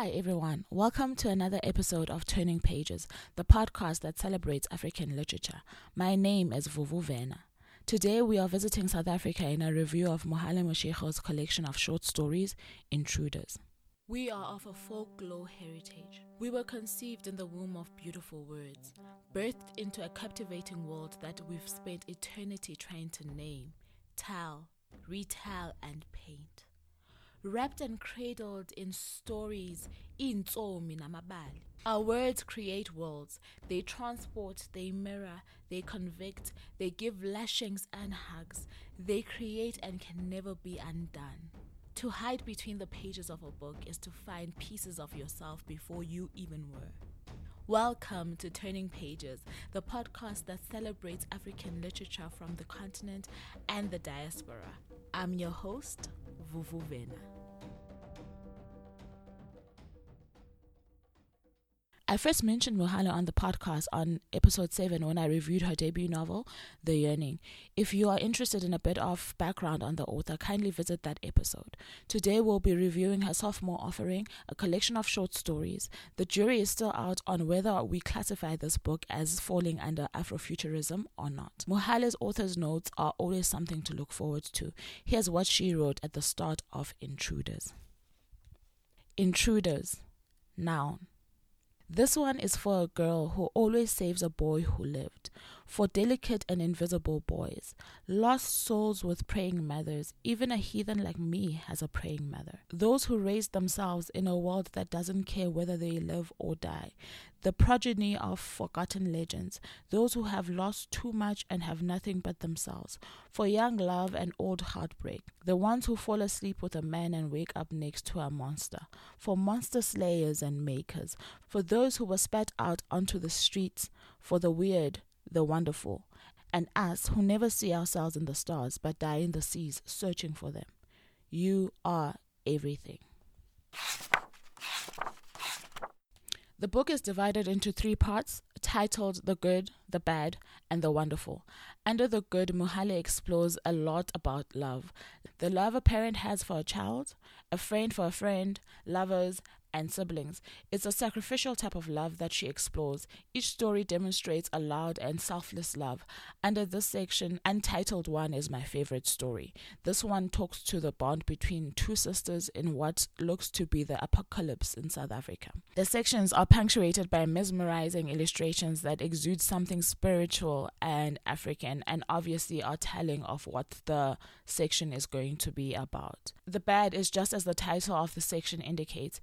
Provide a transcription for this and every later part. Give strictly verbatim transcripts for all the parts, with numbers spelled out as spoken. Hi everyone, welcome to another episode of Turning Pages, the podcast that celebrates African literature. My name is Vuvu Vena. Today we are visiting South Africa in a review of Mohale Mosheckhoe's collection of short stories, Intruders. We are of a folklore heritage. We were conceived in the womb of beautiful words, birthed into a captivating world that we've spent eternity trying to name, tell, retell and paint. Wrapped and cradled in stories, intsomi namabali. Our words create worlds. They transport, they mirror, they convict, they give lashings and hugs. They create and can never be undone. To hide between the pages of a book is to find pieces of yourself before you even were. Welcome to Turning Pages, the podcast that celebrates African literature from the continent and the diaspora. I'm your host, Vuvu Vena. I first mentioned Mohale on the podcast on episode seven when I reviewed her debut novel, The Yearning. If you are interested in a bit of background on the author, kindly visit that episode. Today we'll be reviewing her sophomore offering, a collection of short stories. The jury is still out on whether we classify this book as falling under Afrofuturism or not. Mohale's author's notes are always something to look forward to. Here's what she wrote at the start of Intruders. Intruders. Noun. This one is for a girl who always saves a boy who lived, for delicate and invisible boys, lost souls with praying mothers. Even a heathen like me has a praying mother. Those who raise themselves in a world that doesn't care whether they live or die, the progeny of forgotten legends, those who have lost too much and have nothing but themselves, for young love and old heartbreak, the ones who fall asleep with a man and wake up next to a monster, for monster slayers and makers, for those Those who were spat out onto the streets, for the weird, the wonderful, and us who never see ourselves in the stars but die in the seas searching for them. You are everything. The book is divided into three parts, titled The Good, The Bad, and The Wonderful. Under The Good, Mohale explores a lot about love. The love a parent has for a child, a friend for a friend, lovers, and siblings. It's a sacrificial type of love that she explores. Each story demonstrates a loud and selfless love. Under this section, Untitled One is my favorite story. This one talks to the bond between two sisters in what looks to be the apocalypse in South Africa. The sections are punctuated by mesmerizing illustrations that exude something spiritual and African and obviously are telling of what the section is going to be about. The Bad is just as the title of the section indicates.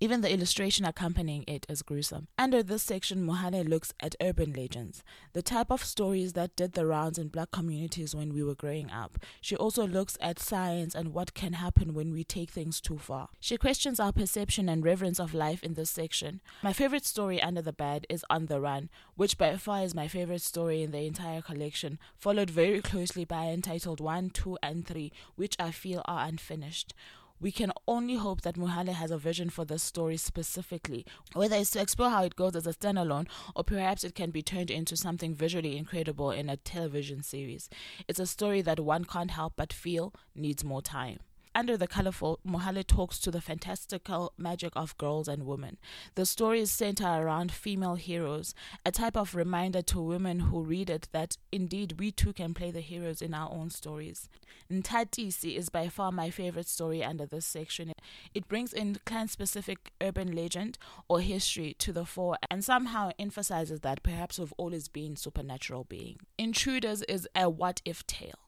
Even the illustration accompanying it is gruesome. Under this section, Mohale looks at urban legends, the type of stories that did the rounds in black communities when we were growing up. She also looks at science and what can happen when we take things too far. She questions our perception and reverence of life in this section. My favorite story under The Bad is On the Run, which by far is my favorite story in the entire collection, followed very closely by Untitled one, two, and three, which I feel are unfinished. We can only hope that Mohale has a vision for this story specifically, whether it's to explore how it goes as a standalone or perhaps it can be turned into something visually incredible in a television series. It's a story that one can't help but feel needs more time. Under the Colorful, Mohale talks to the fantastical magic of girls and women. The stories center around female heroes, a type of reminder to women who read it that indeed we too can play the heroes in our own stories. Ntatisi is by far my favorite story under this section. It brings in clan-specific urban legend or history to the fore and somehow emphasizes that perhaps we've always been supernatural beings. Intruders is a what-if tale.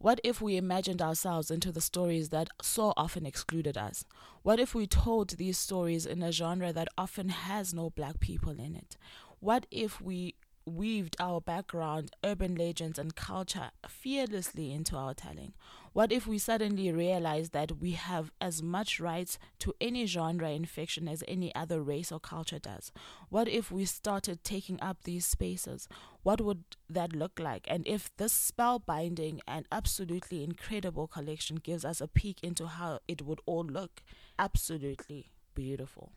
What if we imagined ourselves into the stories that so often excluded us? What if we told these stories in a genre that often has no black people in it? What if we weaved our background, urban legends, and culture fearlessly into our telling? What if we suddenly realized that we have as much rights to any genre in fiction as any other race or culture does? What if we started taking up these spaces? What would that look like? And if this spellbinding and absolutely incredible collection gives us a peek into how it would all look, absolutely beautiful.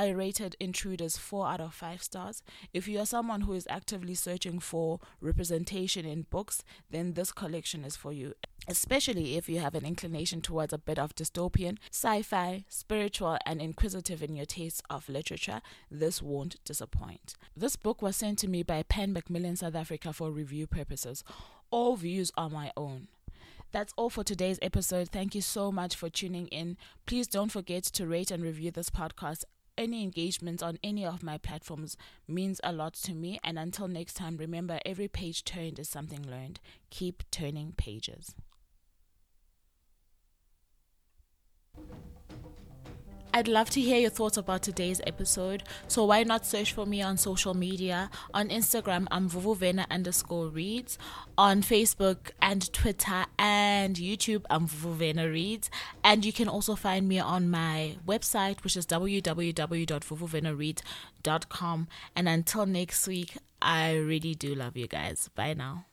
I rated Intruders four out of five stars. If you are someone who is actively searching for representation in books, then this collection is for you, especially if you have an inclination towards a bit of dystopian, sci-fi, spiritual, and inquisitive in your tastes of literature. This won't disappoint. This book was sent to me by Pan Macmillan, South Africa, for review purposes. All views are my own. That's all for today's episode. Thank you so much for tuning in. Please don't forget to rate and review this podcast. Any engagements on any of my platforms means a lot to me. And until next time, remember, every page turned is something learned. Keep turning pages. I'd love to hear your thoughts about today's episode, so why not search for me on social media? On Instagram, I'm Vuvu Vena underscore reads. On Facebook and Twitter and YouTube, I'm Vuvu Vena reads. And you can also find me on my website, which is w w w dot vuvu vena reads dot com. And until next week, I really do love you guys. Bye now.